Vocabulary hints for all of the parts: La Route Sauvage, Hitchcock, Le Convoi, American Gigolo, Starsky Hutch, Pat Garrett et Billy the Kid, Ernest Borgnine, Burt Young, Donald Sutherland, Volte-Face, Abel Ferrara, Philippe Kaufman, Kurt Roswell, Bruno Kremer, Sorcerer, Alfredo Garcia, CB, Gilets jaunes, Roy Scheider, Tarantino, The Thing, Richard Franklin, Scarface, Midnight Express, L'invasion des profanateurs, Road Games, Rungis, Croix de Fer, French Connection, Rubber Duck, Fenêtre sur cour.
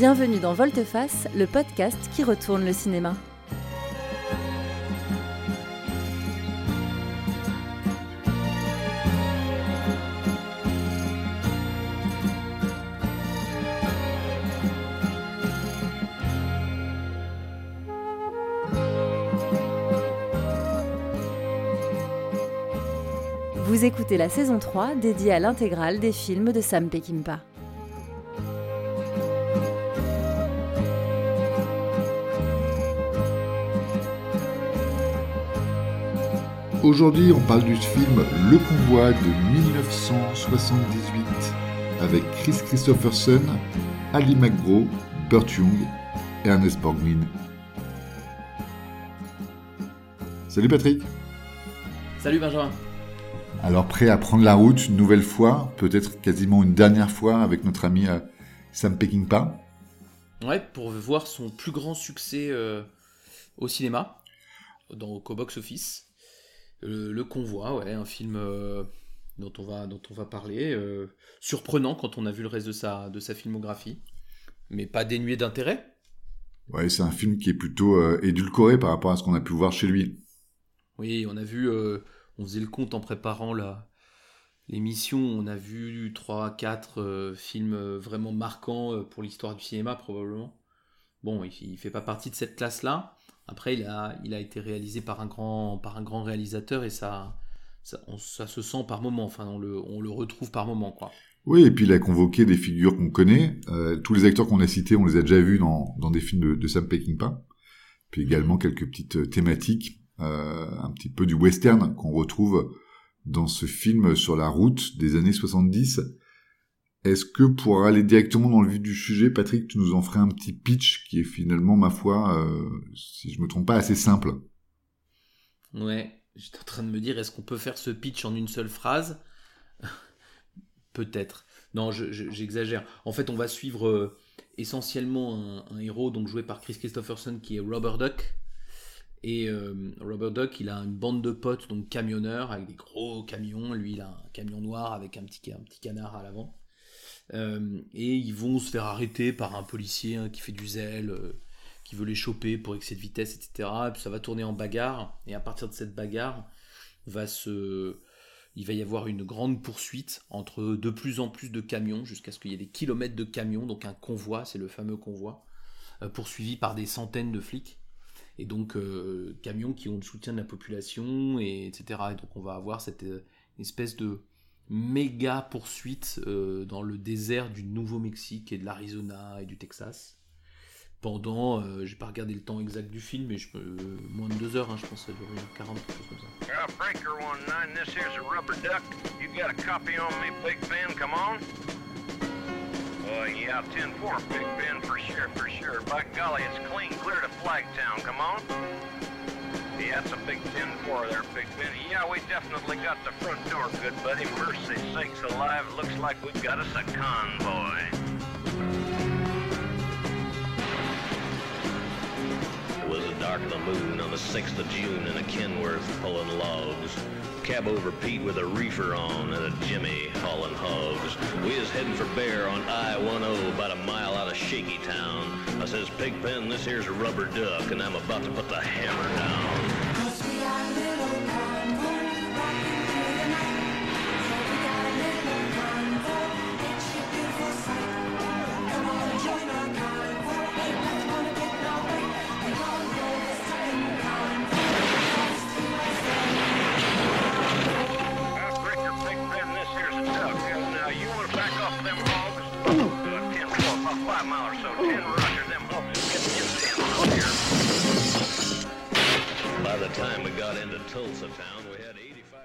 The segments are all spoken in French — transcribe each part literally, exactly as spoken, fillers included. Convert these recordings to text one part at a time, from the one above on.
Bienvenue dans Volte-Face, le podcast qui retourne le cinéma. Vous écoutez la saison trois dédiée à l'intégrale des films de Sam Peckinpah. Aujourd'hui, on parle du film Le Convoi de dix-neuf cent soixante-dix-huit avec Kris Kristofferson, Ali MacGraw, Burt Young et Ernest Borgnine. Salut Patrick. Salut Benjamin. Alors prêt à prendre la route une nouvelle fois, peut-être quasiment une dernière fois avec notre ami Sam Peckinpah. Ouais, pour voir son plus grand succès euh, au cinéma, dans, au box-office. Le, le Convoi, ouais, un film euh, dont on va dont on va parler, euh, surprenant quand on a vu le reste de sa de sa filmographie, mais pas dénué d'intérêt. Ouais, c'est un film qui est plutôt euh, édulcoré par rapport à ce qu'on a pu voir chez lui. Oui, on a vu, euh, on faisait le compte en préparant la l'émission, on a vu trois quatre euh, films vraiment marquants euh, pour l'histoire du cinéma probablement. Bon, il, il fait pas partie de cette classe-là. Après, il a, il a été réalisé par un grand, par un grand réalisateur et ça, ça, on, ça se sent par moment. Enfin, on le, on le retrouve par moment, quoi. Oui, et puis il a convoqué des figures qu'on connaît. Euh, tous les acteurs qu'on a cités, on les a déjà vus dans, dans des films de, de Sam Peckinpah. Puis également quelques petites thématiques, euh, un petit peu du western qu'on retrouve dans ce film sur la route des années soixante-dix. Est-ce que pour aller directement dans le vif du sujet, Patrick, tu nous en ferais un petit pitch qui est finalement, ma foi, euh, si je me trompe pas, assez simple. Ouais, j'étais en train de me dire, est-ce qu'on peut faire ce pitch en une seule phrase ? Peut-être. Non, je, je, j'exagère. En fait, on va suivre euh, essentiellement un, un héros donc joué par Kris Kristofferson qui est Rubber Duck. Et euh, Robert Duck, il a une bande de potes, donc camionneurs, avec des gros camions. Lui, il a un camion noir avec un petit, un petit canard à l'avant. Euh, et ils vont se faire arrêter par un policier hein, qui fait du zèle, euh, qui veut les choper pour excès de vitesse, et cetera. Et puis ça va tourner en bagarre. Et à partir de cette bagarre, va se... il va y avoir une grande poursuite entre de plus en plus de camions, jusqu'à ce qu'il y ait des kilomètres de camions, donc un convoi, c'est le fameux convoi, euh, poursuivi par des centaines de flics. Et donc, euh, camions qui ont le soutien de la population, et, etc. Et donc on va avoir cette euh, espèce de... méga poursuite euh, dans le désert du Nouveau-Mexique et de l'Arizona et du Texas pendant, euh, j'ai pas regardé le temps exact du film, mais je peux, euh, moins de deux heures, hein, je pense que ça durait quarante, quelque chose comme ça. Uh, breaker one nine, this here's a Rubber Duck. You got a copy on me, Big Ben, come on. Uh, yeah, ten four, Big Ben, for sure, for sure. By golly, it's clean, clear to Flagtown, come on. Yeah, that's a big ten four there, Big Ben. Yeah, we definitely got the front door, good buddy. Mercy sakes alive, looks like we've got us a convoy. It was the dark of the moon on the sixth of June in a Kenworth pulling logs. Cab over Pete with a reefer on and a Jimmy hauling hogs. We is heading for Bear on I ten about a mile out of Shaky Town. I says, Pig Pen, this here's a Rubber Duck, and I'm about to put the hammer down.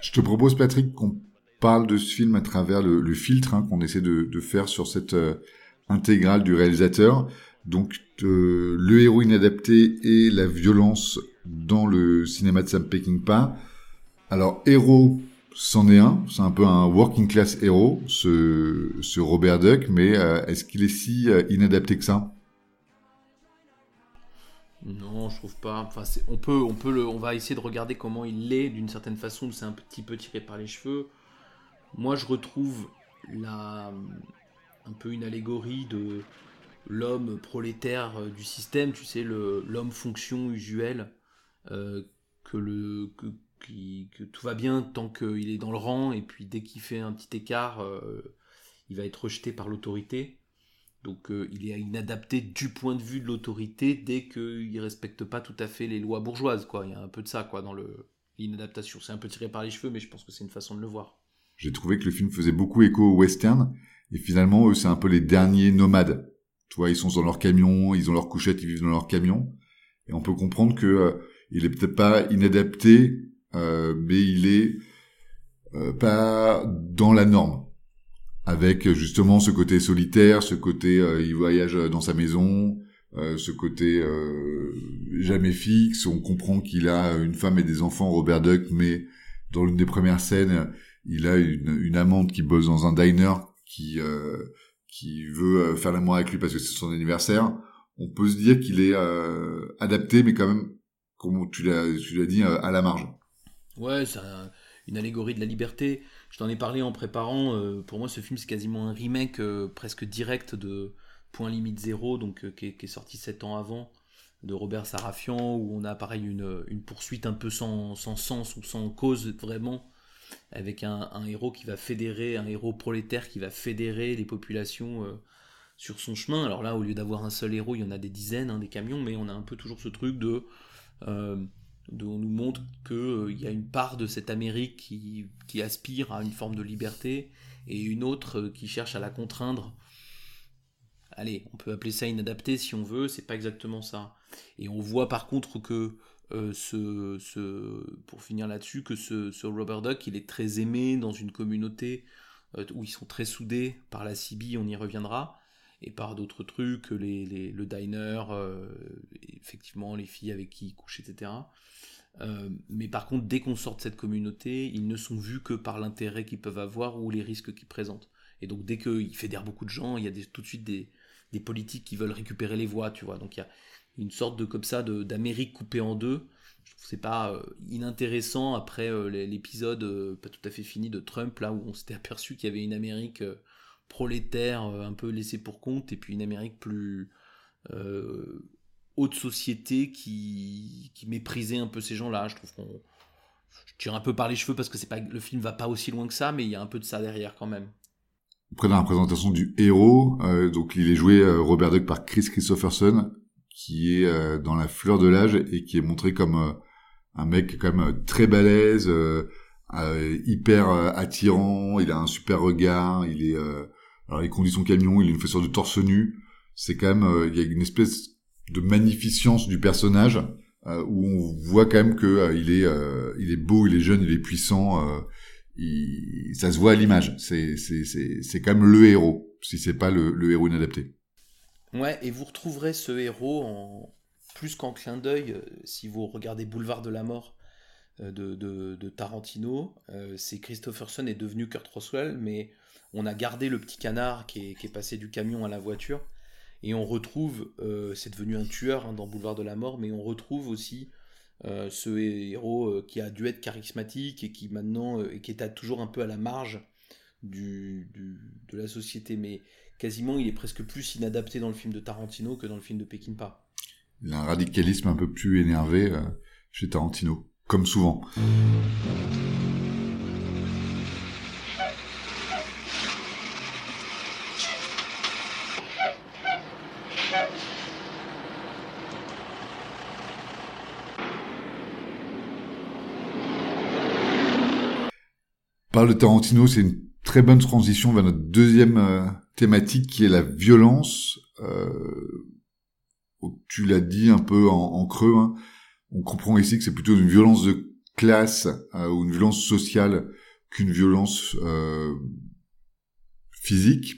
Je te propose, Patrick, qu'on parle de ce film à travers le, le filtre hein, qu'on essaie de, de faire sur cette euh, intégrale du réalisateur. Donc, euh, le héros inadapté et la violence dans le cinéma de Sam Peckinpah. Alors, héros, c'en est un. C'est un peu un working class héros, ce, ce Robert Duck. Mais euh, est-ce qu'il est si euh, inadapté que ça ? Non, je trouve pas. Enfin, c'est, on peut, on peut le, on va essayer de regarder comment il l'est d'une certaine façon. C'est un petit peu tiré par les cheveux. Moi, je retrouve la, un peu une allégorie de, l'homme prolétaire du système, tu sais, le, l'homme fonction usuel, euh, que, le, que, qui, que tout va bien tant qu'il est dans le rang, et puis dès qu'il fait un petit écart, euh, il va être rejeté par l'autorité. Donc euh, il est inadapté du point de vue de l'autorité dès qu'il ne respecte pas tout à fait les lois bourgeoises, quoi. Il y a un peu de ça, quoi, dans le, l'inadaptation. C'est un peu tiré par les cheveux, mais je pense que c'est une façon de le voir. J'ai trouvé que le film faisait beaucoup écho au western, et finalement, eux, c'est un peu les derniers nomades. Tu vois, ils sont dans leur camion, ils ont leur couchette, ils vivent dans leur camion. Et on peut comprendre que euh, il est peut-être pas inadapté, euh, mais il est euh, pas dans la norme. Avec justement ce côté solitaire, ce côté euh, il voyage dans sa maison, euh, ce côté euh, jamais fixe. On comprend qu'il a une femme et des enfants, Robert Duck, mais dans l'une des premières scènes, il a une, une amante qui bosse dans un diner, qui euh, qui veut faire l'amour avec lui parce que c'est son anniversaire. On peut se dire qu'il est euh, adapté, mais quand même, comme tu l'as, tu l'as dit, euh, à la marge. Ouais, c'est un, une allégorie de la liberté. Je t'en ai parlé en préparant. Euh, pour moi, ce film, c'est quasiment un remake euh, presque direct de Point Limite Zéro, donc, euh, qui, est, qui est sorti sept ans avant, de Robert Sarafian, où on a pareil une, une poursuite un peu sans, sans sens ou sans cause, vraiment, avec un, un héros qui va fédérer, un héros prolétaire qui va fédérer les populations euh, sur son chemin. Alors là, au lieu d'avoir un seul héros, il y en a des dizaines, hein, des camions, mais on a un peu toujours ce truc de... Euh, de on nous montre qu'il euh, y a une part de cette Amérique qui, qui aspire à une forme de liberté, et une autre euh, qui cherche à la contraindre. Allez, on peut appeler ça inadapté si on veut, c'est pas exactement ça. Et on voit par contre que... Euh, ce, ce, pour finir là-dessus, que ce, ce Rubber Duck, il est très aimé dans une communauté euh, où ils sont très soudés par la C B, on y reviendra, et par d'autres trucs, les, les, le diner, euh, effectivement les filles avec qui ils couchent, et cetera. Euh, mais par contre, dès qu'on sort de cette communauté, ils ne sont vus que par l'intérêt qu'ils peuvent avoir ou les risques qu'ils présentent. Et donc dès qu'ils fédèrent beaucoup de gens, il y a des, tout de suite des, des politiques qui veulent récupérer les voix, tu vois. Donc il y a une sorte de comme ça de, d'Amérique coupée en deux. Je trouve que c'est pas euh, inintéressant après euh, l'épisode euh, pas tout à fait fini de Trump, là où on s'était aperçu qu'il y avait une Amérique euh, prolétaire euh, un peu laissée pour compte, et puis une Amérique plus euh, haute société qui qui méprisait un peu ces gens-là. Je trouve qu'on je tire un peu par les cheveux parce que c'est pas le film va pas aussi loin que ça, mais il y a un peu de ça derrière quand même. Après, dans la présentation du héros, euh, donc il est joué euh, Robert Duck par Kris Kristofferson, qui est euh, dans la fleur de l'âge et qui est montré comme euh, un mec quand même euh, très balèze, euh, euh, hyper euh, attirant. Il a un super regard. Il est, euh, alors il conduit son camion. Il est une façon de torse nu. C'est quand même, euh, il y a une espèce de magnificence du personnage euh, où on voit quand même que euh, il est, euh, il est beau, il est jeune, il est puissant. Euh, il, ça se voit à l'image. C'est, c'est, c'est, c'est quand même le héros, si c'est pas le, le héros inadapté. Ouais, et vous retrouverez ce héros en plus qu'en clin d'œil si vous regardez Boulevard de la Mort de, de, de Tarantino. Euh, c'est Kristofferson est devenu Kurt Roswell, mais on a gardé le petit canard qui est, qui est passé du camion à la voiture, et on retrouve, euh, c'est devenu un tueur hein, dans Boulevard de la Mort, mais on retrouve aussi euh, ce héros qui a dû être charismatique et qui maintenant euh, qui est toujours un peu à la marge du, du, de la société, mais quasiment, il est presque plus inadapté dans le film de Tarantino que dans le film de Peckinpah. Il y a un radicalisme un peu plus énervé euh, chez Tarantino, comme souvent. Par le Tarantino, c'est une très bonne transition vers notre deuxième euh, thématique qui est la violence. Euh, tu l'as dit un peu en, en creux. Hein. On comprend ici que c'est plutôt une violence de classe euh, ou une violence sociale qu'une violence euh, physique.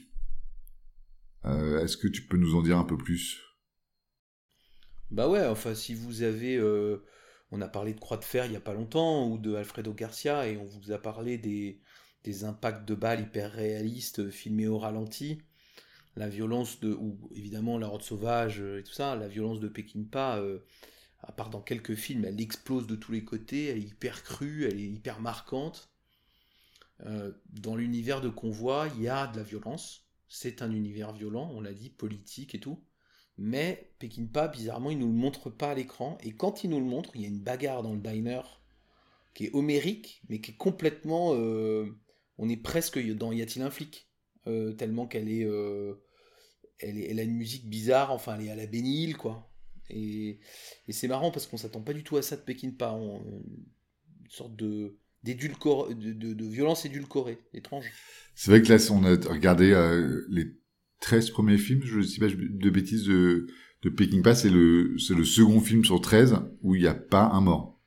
Euh, est-ce que tu peux nous en dire un peu plus ? Bah ouais, enfin si vous avez... Euh, on a parlé de Croix de Fer il n'y a pas longtemps, ou de Alfredo Garcia, et on vous a parlé des... des impacts de balles hyper réalistes filmés au ralenti, la violence de, ou évidemment La Route Sauvage et tout ça, la violence de Peckinpah, euh, à part dans quelques films, elle explose de tous les côtés, elle est hyper crue, elle est hyper marquante. Euh, dans l'univers de Convoi, il y a de la violence, c'est un univers violent, on l'a dit, politique et tout, mais Peckinpah, bizarrement, il nous le montre pas à l'écran, et quand il nous le montre, il y a une bagarre dans le diner qui est homérique, mais qui est complètement... Euh, on est presque dans Y a-t-il un flic euh, tellement qu'elle est, euh, elle est... Elle a une musique bizarre, enfin, elle est à la Benny Hill, quoi. Et, et c'est marrant, parce qu'on s'attend pas du tout à ça de Peckinpah, on, une sorte de... d'édulcoré, de, de, de violence édulcorée, étrange. C'est vrai que là, si on a regardé euh, les treize premiers films, je ne sais pas de bêtises, de, de Peckinpah, c'est le, c'est le second film sur treize où il n'y a pas un mort.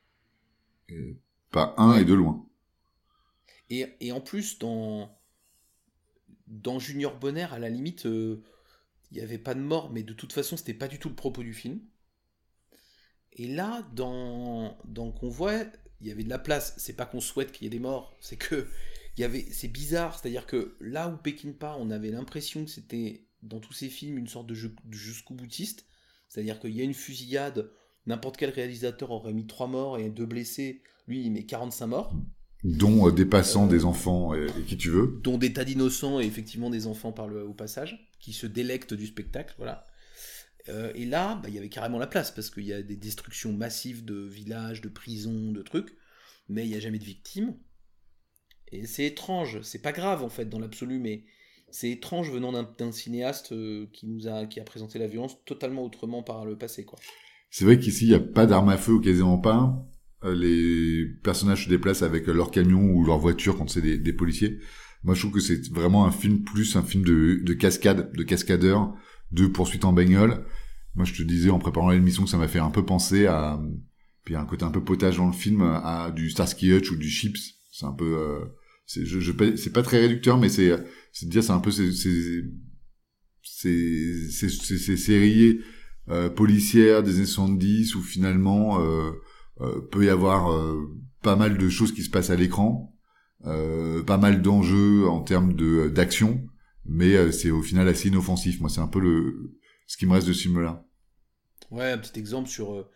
Et pas un ouais. Et de loin. Et, et en plus, dans, dans Junior Bonner, à la limite, il euh, n'y avait pas de mort, mais de toute façon, ce n'était pas du tout le propos du film. Et là, dans, dans Convoi, il y avait de la place. C'est pas qu'on souhaite qu'il y ait des morts, c'est que il y avait, c'est bizarre, c'est-à-dire que là où Peckinpah, on avait l'impression que c'était dans tous ses films une sorte de jeu, de jusqu'au boutiste, c'est-à-dire qu'il y a une fusillade, n'importe quel réalisateur aurait mis trois morts et deux blessés, lui il met quarante-cinq morts, dont euh, des passants, euh, des enfants et, et qui tu veux, dont des tas d'innocents et effectivement des enfants par le au passage qui se délectent du spectacle, voilà. Euh, et là, bah, il y avait carrément la place, parce qu'il y a des destructions massives de villages, de prisons, de trucs, mais il n'y a jamais de victimes. Et c'est étrange, c'est pas grave en fait dans l'absolu, mais c'est étrange venant d'un, d'un cinéaste euh, qui nous a, qui a présenté la violence totalement autrement par le passé, quoi. C'est vrai qu'ici, il n'y a pas d'armes à feu ou quasiment pas. Euh, les personnages se déplacent avec leur camion ou leur voiture quand c'est des, des policiers. Moi, je trouve que c'est vraiment un film plus, un film de, de cascade, de cascadeur, de poursuite en bagnole. Moi, je te disais en préparant l'émission que ça m'a fait un peu penser à, puis un côté un peu potage dans le film, à du Starsky Hutch ou du Chips. C'est un peu, euh, c'est, je, je, c'est pas très réducteur, mais c'est, c'est de dire, c'est un peu ces, ces, ces, ces, ces, ces séries euh, policières des années soixante-dix où finalement euh, euh, peut y avoir euh, pas mal de choses qui se passent à l'écran, euh, pas mal d'enjeux en termes de d'action, mais c'est au final assez inoffensif. Moi, c'est un peu le ce qui me reste de ce film-là. Ouais, un petit exemple sur euh,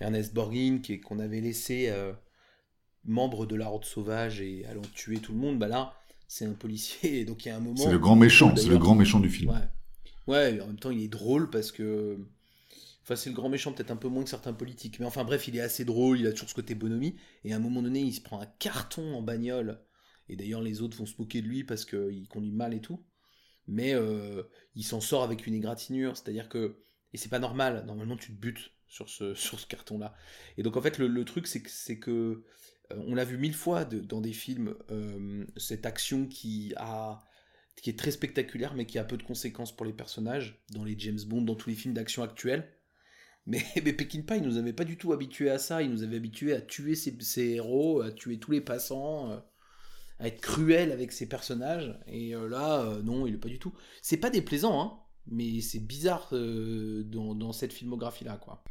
Ernest Borgnine, qui, qu'on avait laissé euh, membre de la Route Sauvage et allant tuer tout le monde. Bah là, c'est un policier, et donc il y a un moment... C'est le grand méchant, c'est le grand méchant du film. Ouais. ouais, en même temps, il est drôle parce que... Enfin, c'est le grand méchant, peut-être un peu moins que certains politiques, mais enfin bref, il est assez drôle, il a toujours ce côté bonhomie, et à un moment donné, il se prend un carton en bagnole, et d'ailleurs, les autres vont se moquer de lui parce qu'il conduit mal et tout. Mais euh, il s'en sort avec une égratignure, c'est-à-dire que... Et c'est pas normal, normalement tu te butes sur ce, sur ce carton-là. Et donc en fait, le, le truc, c'est que... C'est que euh, on l'a vu mille fois de, dans des films, euh, cette action qui, a, qui est très spectaculaire, mais qui a peu de conséquences pour les personnages, dans les James Bond, dans tous les films d'action actuels. Mais, mais Peckinpah, il nous avait pas du tout habitués à ça, il nous avait habitués à tuer ses, ses héros, à tuer tous les passants... Euh, à être cruel avec ses personnages, et là, euh, non, il est pas du tout. C'est pas déplaisant, hein, mais c'est bizarre euh, dans, dans cette filmographie-là, quoi.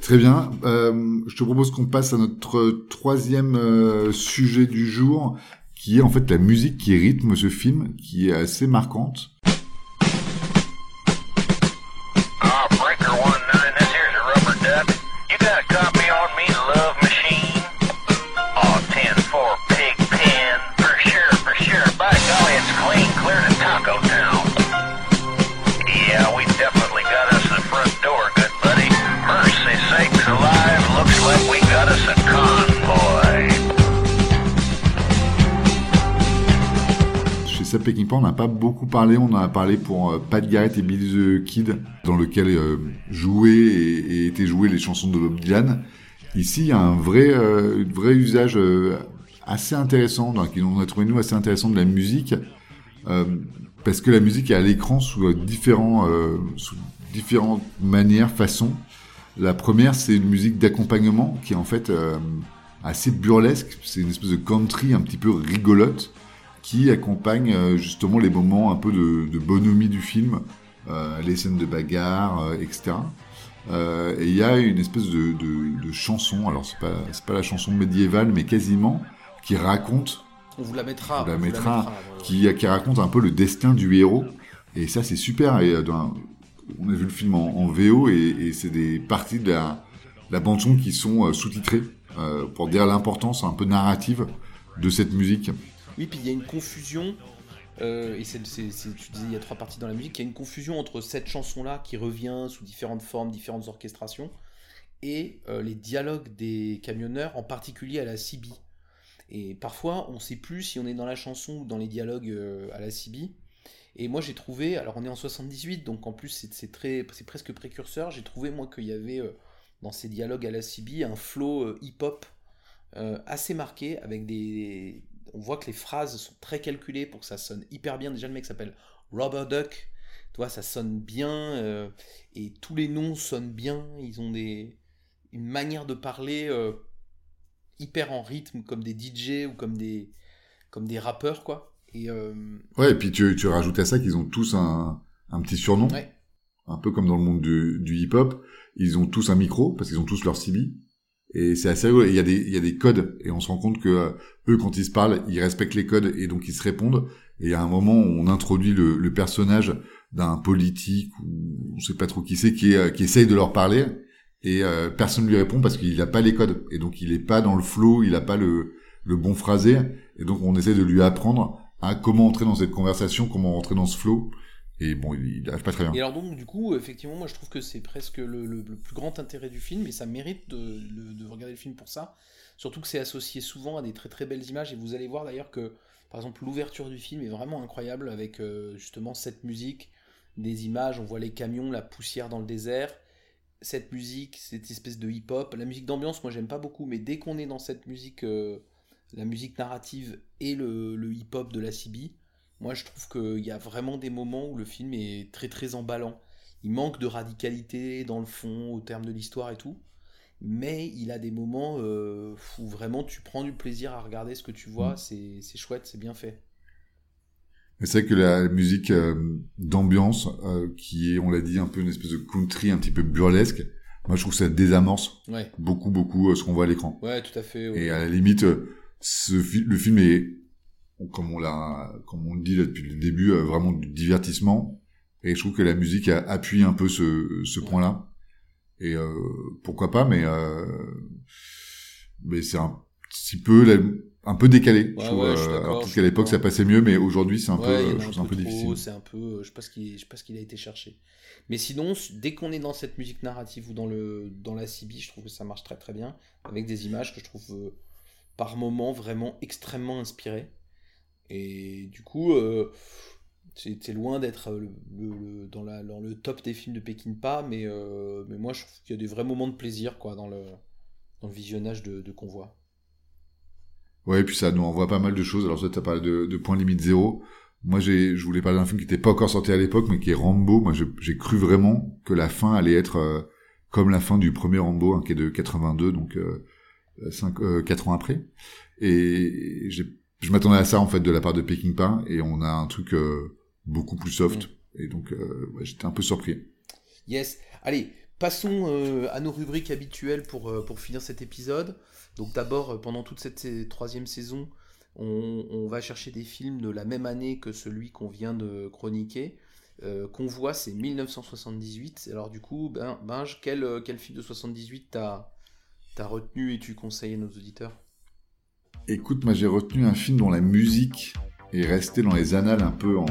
Très bien, euh, je te propose qu'on passe à notre troisième euh, sujet du jour, qui est en fait la musique qui rythme ce film, qui est assez marquante. Sam Peckinpah, on n'a pas beaucoup parlé, on en a parlé pour euh, Pat Garrett et Billy the Kid, dans lequel euh, jouaient et, et étaient jouées les chansons de Bob Dylan. Ici, il y a un vrai, euh, vrai usage euh, assez intéressant, donc, on a trouvé nous assez intéressant de la musique, euh, parce que la musique est à l'écran sous, euh, différents, euh, sous différentes manières, façons. La première, c'est une musique d'accompagnement qui est en fait euh, assez burlesque, c'est une espèce de country un petit peu rigolote, qui accompagne euh, justement les moments un peu de, de bonhomie du film, euh, les scènes de bagarre, euh, et cetera. Euh, et il y a une espèce de, de, de chanson, alors c'est pas, c'est pas la chanson médiévale, mais quasiment, qui raconte... On vous la mettra. On vous la mettra, la mettra qui, qui raconte un peu le destin du héros. Et ça, c'est super. Et, euh, dans, on a vu le film en, en V O, et, et c'est des parties de la, la bande-son qui sont euh, sous-titrées, euh, pour dire l'importance un peu narrative de cette musique. Oui, puis il y a une confusion Euh, et c'est, c'est, c'est, tu disais, il y a trois parties dans la musique. Il y a une confusion entre cette chanson-là qui revient sous différentes formes, différentes orchestrations, et euh, les dialogues des camionneurs, en particulier à la C B. Et parfois, on ne sait plus si on est dans la chanson ou dans les dialogues euh, à la C B. Et moi, j'ai trouvé, alors on est en soixante-dix-huit, donc en plus, c'est, c'est, très, c'est presque précurseur. J'ai trouvé, moi, qu'il y avait euh, dans ces dialogues à la C B un flow euh, hip-hop euh, assez marqué, avec des. On voit que les phrases sont très calculées pour que ça sonne hyper bien. Déjà, le mec s'appelle Rubber Duck. Tu vois, ça sonne bien. Euh, et tous les noms sonnent bien. Ils ont des, une manière de parler euh, hyper en rythme, comme des D J ou comme des, comme des rappeurs, quoi. Et euh... ouais, et puis tu, tu rajoutes à ça qu'ils ont tous un, un petit surnom. Ouais. Un peu comme dans le monde du, du hip-hop. Ils ont tous un micro, parce qu'ils ont tous leur C B. Et c'est assez rigolo. Il y a des, il y a des codes, et on se rend compte que euh, eux, quand ils se parlent, ils respectent les codes, et donc ils se répondent. Et à un moment, on introduit le, le personnage d'un politique ou on sait pas trop qui c'est, qui, est, qui essaye de leur parler, et euh, personne lui répond parce qu'il a pas les codes, et donc il est pas dans le flow, il a pas le, le bon phrasé, et donc on essaie de lui apprendre à comment entrer dans cette conversation, comment entrer dans ce flow. Et bon, il n'arrive pas très bien. Et alors donc, du coup, effectivement, moi je trouve que c'est presque le, le, le plus grand intérêt du film, et ça mérite de, de, de regarder le film pour ça. Surtout que c'est associé souvent à des très très belles images, et vous allez voir d'ailleurs que, par exemple, l'ouverture du film est vraiment incroyable, avec euh, justement cette musique, des images, on voit les camions, la poussière dans le désert, cette musique, cette espèce de hip-hop. La musique d'ambiance, moi j'aime pas beaucoup, mais dès qu'on est dans cette musique, euh, la musique narrative et le, le hip-hop de la C B, moi, je trouve qu'il y a vraiment des moments où le film est très très emballant. Il manque de radicalité dans le fond, au terme de l'histoire et tout. Mais il a des moments euh, où vraiment tu prends du plaisir à regarder ce que tu vois. C'est, c'est chouette, c'est bien fait. Et c'est vrai que la musique euh, d'ambiance, euh, qui est, on l'a dit, un peu une espèce de country un petit peu burlesque, moi, je trouve que ça désamorce ouais. beaucoup, beaucoup euh, ce qu'on voit à l'écran. Ouais, tout à fait. Ouais. Et à la limite, euh, ce fi- le film est... comme on l'a, comme on le dit là depuis le début, euh, vraiment du divertissement. Et je trouve que la musique a, appuie un peu ce, ce point-là. Et euh, pourquoi pas, mais euh, mais c'est un petit peu là, un peu décalé. Ouais, je trouve, ouais, je euh, alors qu'à l'époque ça passait mieux, mais aujourd'hui c'est un ouais, peu, euh, je trouve un peu, un peu trop, difficile. C'est un peu, je sais pas ce qu'il, je sais pas ce qu'il a été cherché. Mais sinon, dès qu'on est dans cette musique narrative ou dans le, dans la C B, je trouve que ça marche très très bien, avec des images que je trouve euh, par moments vraiment extrêmement inspirées. Et du coup, euh, c'était loin d'être le, le, le, dans, la, dans le top des films de Peckinpah, mais, euh, mais moi je trouve qu'il y a des vrais moments de plaisir quoi, dans, le, dans le visionnage de, de Convoi. Ouais, et puis ça nous envoie pas mal de choses. Alors, toi, tu as parlé de, de Point Limite Zéro. Moi, j'ai, je voulais parler d'un film qui n'était pas encore sorti à l'époque, mais qui est Rambo. Moi, je, j'ai cru vraiment que la fin allait être euh, comme la fin du premier Rambo, hein, qui est de quatre-vingt-deux, donc euh, cinq, euh, quatre ans après. Et j'ai Je m'attendais à ça en fait de la part de Peckinpah, et on a un truc euh, beaucoup plus soft, mmh. et donc euh, ouais, j'étais un peu surpris. Yes, allez, passons euh, à nos rubriques habituelles pour, euh, pour finir cet épisode. Donc d'abord, euh, pendant toute cette troisième saison, on, on va chercher des films de la même année que celui qu'on vient de chroniquer. Euh, qu'on voit, c'est dix-neuf cent soixante-dix-huit. Alors du coup, ben, ben, quel, quel film de soixante-dix-huit t'as, t'as retenu et tu conseilles à nos auditeurs ? Écoute, moi j'ai retenu un film dont la musique est restée dans les annales un peu en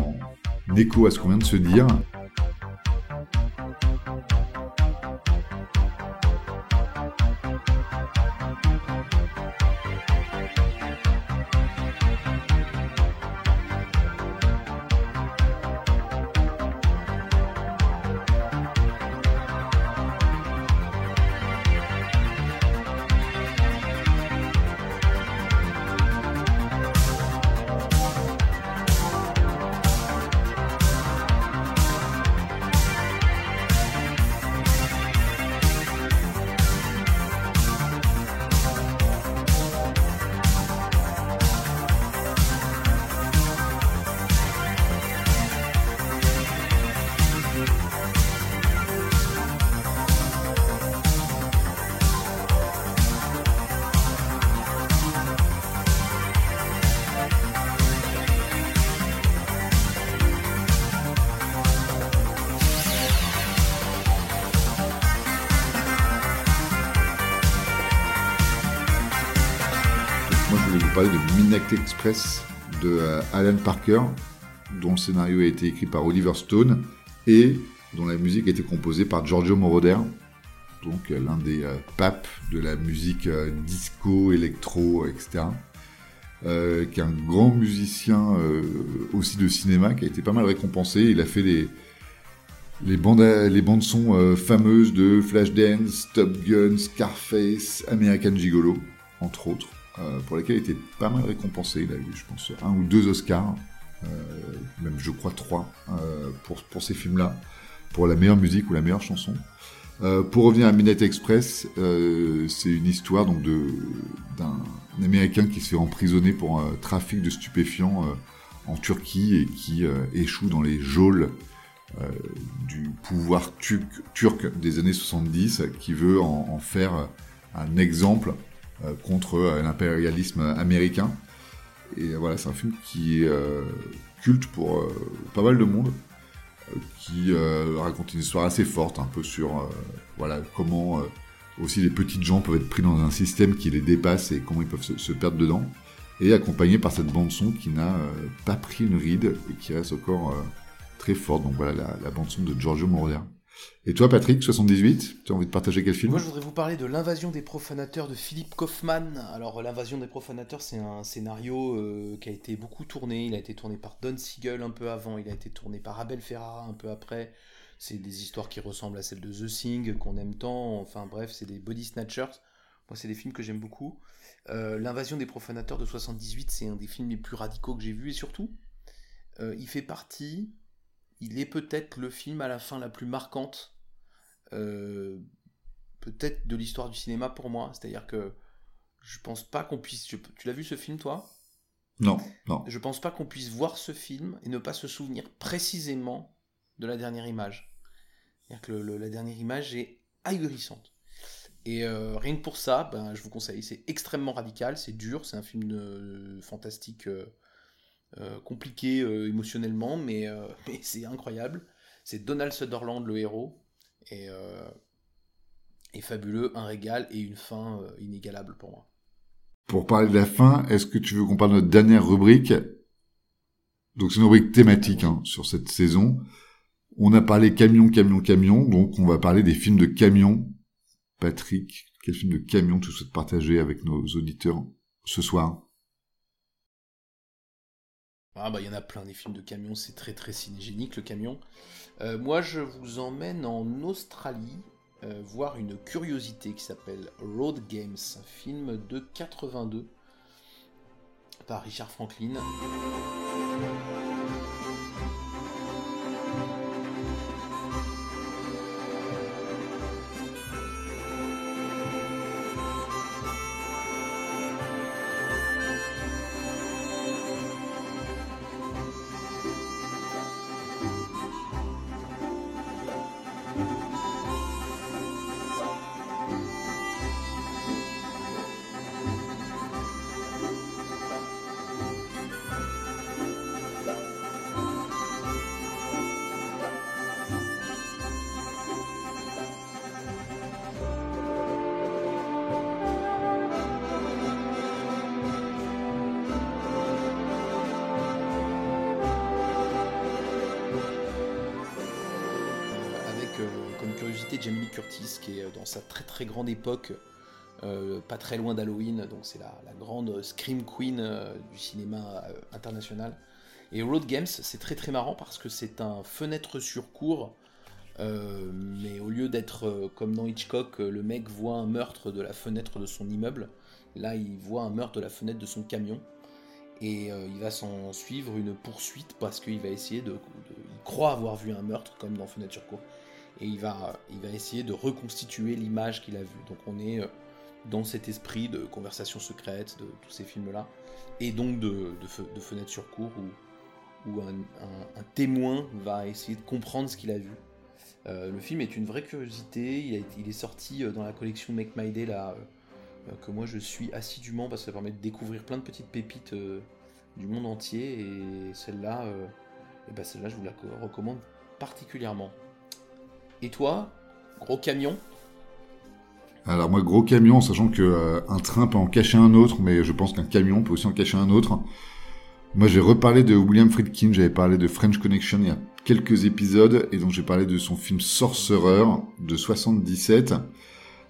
écho à ce qu'on vient de se dire. Midnight Express de euh, Alan Parker, dont le scénario a été écrit par Oliver Stone et dont la musique a été composée par Giorgio Moroder, donc l'un des euh, papes de la musique euh, disco, électro, et cetera, euh, qui est un grand musicien euh, aussi de cinéma, qui a été pas mal récompensé. Il a fait les, les bandes, les bandes son euh, fameuses de Flashdance, Top Gun, Scarface, American Gigolo, entre autres, euh, pour lesquelles il était pas mal récompensé. Il a eu, je pense, un ou deux Oscars, euh, même je crois trois, euh, pour, pour ces films-là, pour la meilleure musique ou la meilleure chanson. Euh, pour revenir à Midnight Express, euh, c'est une histoire donc de d'un Américain qui se fait emprisonner pour euh, trafic de stupéfiants euh, en Turquie et qui euh, échoue dans les geôles euh, du pouvoir turc, turc des années soixante-dix, qui veut en, en faire un exemple euh, contre euh, l'impérialisme américain. Et euh, voilà, c'est un film qui est euh, culte pour euh, pas mal de monde, qui euh, raconte une histoire assez forte, un peu sur euh, voilà, comment euh, aussi les petites gens peuvent être pris dans un système qui les dépasse et comment ils peuvent se, se perdre dedans, et accompagné par cette bande-son qui n'a euh, pas pris une ride et qui reste encore euh, très forte. Donc voilà, la, la bande-son de Giorgio Moroder. Et toi, Patrick, soixante-dix-huit, tu as envie de partager quel film ? Moi, je voudrais vous parler de L'invasion des profanateurs de Philippe Kaufman. Alors, L'invasion des profanateurs, c'est un scénario euh, qui a été beaucoup tourné. Il a été tourné par Don Siegel un peu avant, il a été tourné par Abel Ferrara un peu après. C'est des histoires qui ressemblent à celles de The Thing, qu'on aime tant. Enfin bref, c'est des body snatchers. Moi, c'est des films que j'aime beaucoup. Euh, L'invasion des profanateurs de soixante-dix-huit, c'est un des films les plus radicaux que j'ai vu, et surtout, euh, il fait partie... Il est peut-être le film à la fin la plus marquante, euh, peut-être de l'histoire du cinéma pour moi. C'est-à-dire que je pense pas qu'on puisse... Je, tu l'as vu ce film, toi ? Non, non. Je pense pas qu'on puisse voir ce film et ne pas se souvenir précisément de la dernière image. C'est-à-dire que le, le, la dernière image est ahurissante. Et euh, rien que pour ça, ben, je vous conseille. C'est extrêmement radical, c'est dur, c'est un film de, de fantastique... Euh, Euh, compliqué euh, émotionnellement, mais, euh, mais c'est incroyable. C'est Donald Sutherland le héros, et, euh, et fabuleux, un régal et une fin euh, inégalable pour moi. Pour parler de la fin, est-ce que tu veux qu'on parle de notre dernière rubrique ? Donc c'est une rubrique thématique hein, sur cette saison. On a parlé camion, camion, camion, donc on va parler des films de camion. Patrick, quel film de camion tu souhaites partager avec nos auditeurs ce soir ? Ah bah il y en a plein des films de camions, c'est très très cinégénique le camion. Euh, moi je vous emmène en Australie euh, voir une curiosité qui s'appelle Road Games, un film de quatre-vingt-deux par Richard Franklin. Qui est dans sa très très grande époque, euh, pas très loin d'Halloween, donc c'est la, la grande Scream Queen euh, du cinéma euh, international. Et Road Games, c'est très très marrant parce que c'est un fenêtre sur cour, euh, mais au lieu d'être euh, comme dans Hitchcock, euh, le mec voit un meurtre de la fenêtre de son immeuble, là il voit un meurtre de la fenêtre de son camion, et euh, il va s'en suivre une poursuite parce qu'il va essayer de, de... Il croit avoir vu un meurtre comme dans Fenêtre sur cour. Et il va, il va essayer de reconstituer l'image qu'il a vue. Donc on est dans cet esprit de conversation secrète, de tous ces films-là, et donc de, de, de Fenêtre sur cour, où, où un, un, un témoin va essayer de comprendre ce qu'il a vu. Euh, le film est une vraie curiosité, il, a, il est sorti dans la collection Make My Day, là, euh, que moi je suis assidûment, parce que ça permet de découvrir plein de petites pépites euh, du monde entier, et celle-là, euh, et ben celle-là je vous la recommande particulièrement. Et toi, gros camion ? Alors moi, gros camion, sachant que euh, un train peut en cacher un autre, mais je pense qu'un camion peut aussi en cacher un autre. Moi, j'ai reparlé de William Friedkin, j'avais parlé de French Connection il y a quelques épisodes, et donc j'ai parlé de son film Sorcerer de soixante-dix-sept,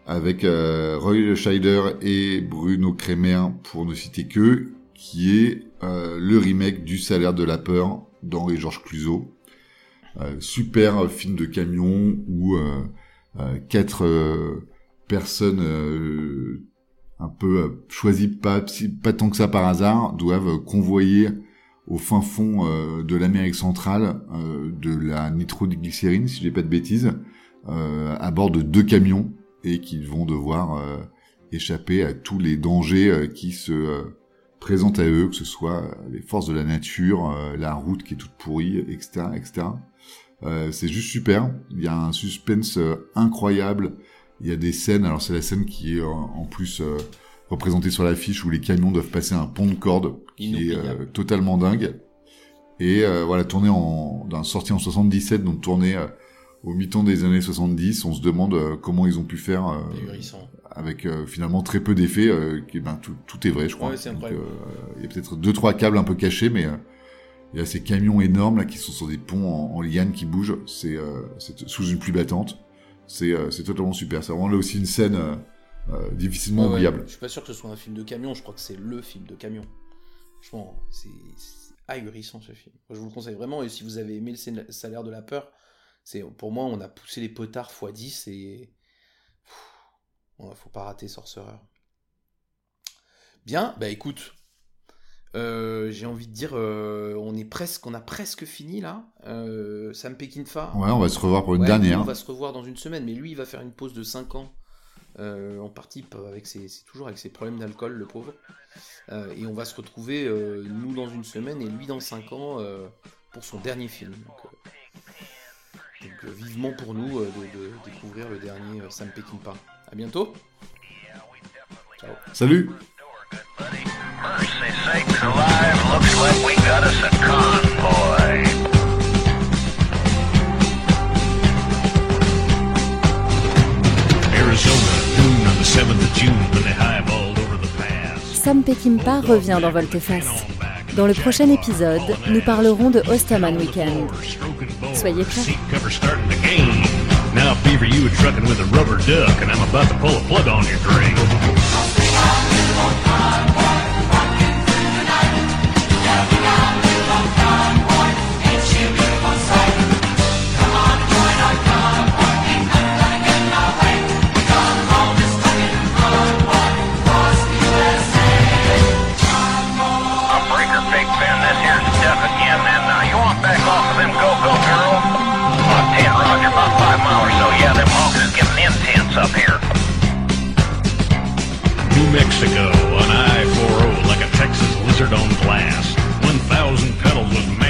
avec euh, Roy Scheider et Bruno Kremer, pour ne citer qu'eux, qui est euh, le remake du Salaire de la peur d'Henri Georges Clouzot. Euh, super film de camion où euh, euh, quatre euh, personnes euh, un peu euh, choisies pas, pas tant que ça par hasard doivent convoyer au fin fond euh, de l'Amérique centrale euh, de la nitroglycérine, si je dis pas de bêtises, euh, à bord de deux camions, et qu'ils vont devoir euh, échapper à tous les dangers euh, qui se euh, présentent à eux, que ce soit les forces de la nature, euh, la route qui est toute pourrie, et cetera et cetera. Euh, c'est juste super, il y a un suspense euh, incroyable, il y a des scènes, alors c'est la scène qui est euh, en plus euh, représentée sur l'affiche où les camions doivent passer un pont de corde qui est euh, totalement dingue, et euh, voilà, tournée en, d'un sorti en soixante-dix-sept, donc tournée euh, au mi-temps des années soixante-dix, on se demande euh, comment ils ont pu faire euh, avec euh, finalement très peu d'effets, euh, qui, ben, tout, tout est vrai je crois, ouais, c'est donc, euh, il y a peut-être deux trois câbles un peu cachés, mais... Euh, il y a ces camions énormes là qui sont sur des ponts en, en liane qui bougent, c'est, euh, c'est sous une pluie battante, c'est, euh, c'est totalement super. C'est vraiment là aussi une scène euh, euh, difficilement ouais, ouais. oubliable. Je suis pas sûr que ce soit un film de camion, je crois que c'est le film de camion. Franchement, c'est, c'est ahurissant ce film. Moi, je vous le conseille vraiment, et si vous avez aimé le Salaire de la peur, c'est, pour moi on a poussé les potards fois dix et... Pff, faut pas rater Sorcerer. Bien, bah écoute... Euh, j'ai envie de dire, euh, on est presque, on a presque fini là. Euh, Sam Peckinpah. Ouais, on va se revoir pour une ouais, dernière. On va se revoir dans une semaine, mais lui, il va faire une pause de cinq ans euh, en partie avec ses, c'est toujours avec ses problèmes d'alcool, le pauvre. Euh, et on va se retrouver euh, nous dans une semaine et lui dans cinq ans euh, pour son dernier film. Donc, euh, donc euh, vivement pour nous euh, de, de découvrir le dernier euh, Sam Peckinpah. À bientôt. Ciao. Salut. Mercy sakes alive, looks like we got us a convoy. Arizona, noon on the seventh of June, and they highballed over the pass. Sam Peckinpah revient dans Volte-Face. Dans le prochain épisode, nous parlerons de Osterman Weekend. Soyez prêts. Now, Beaver, you were trucking with a rubber duck, and I'm about to pull a plug on your drink. Up here. New Mexico, an I forty like a Texas lizard on glass. one thousand pedals of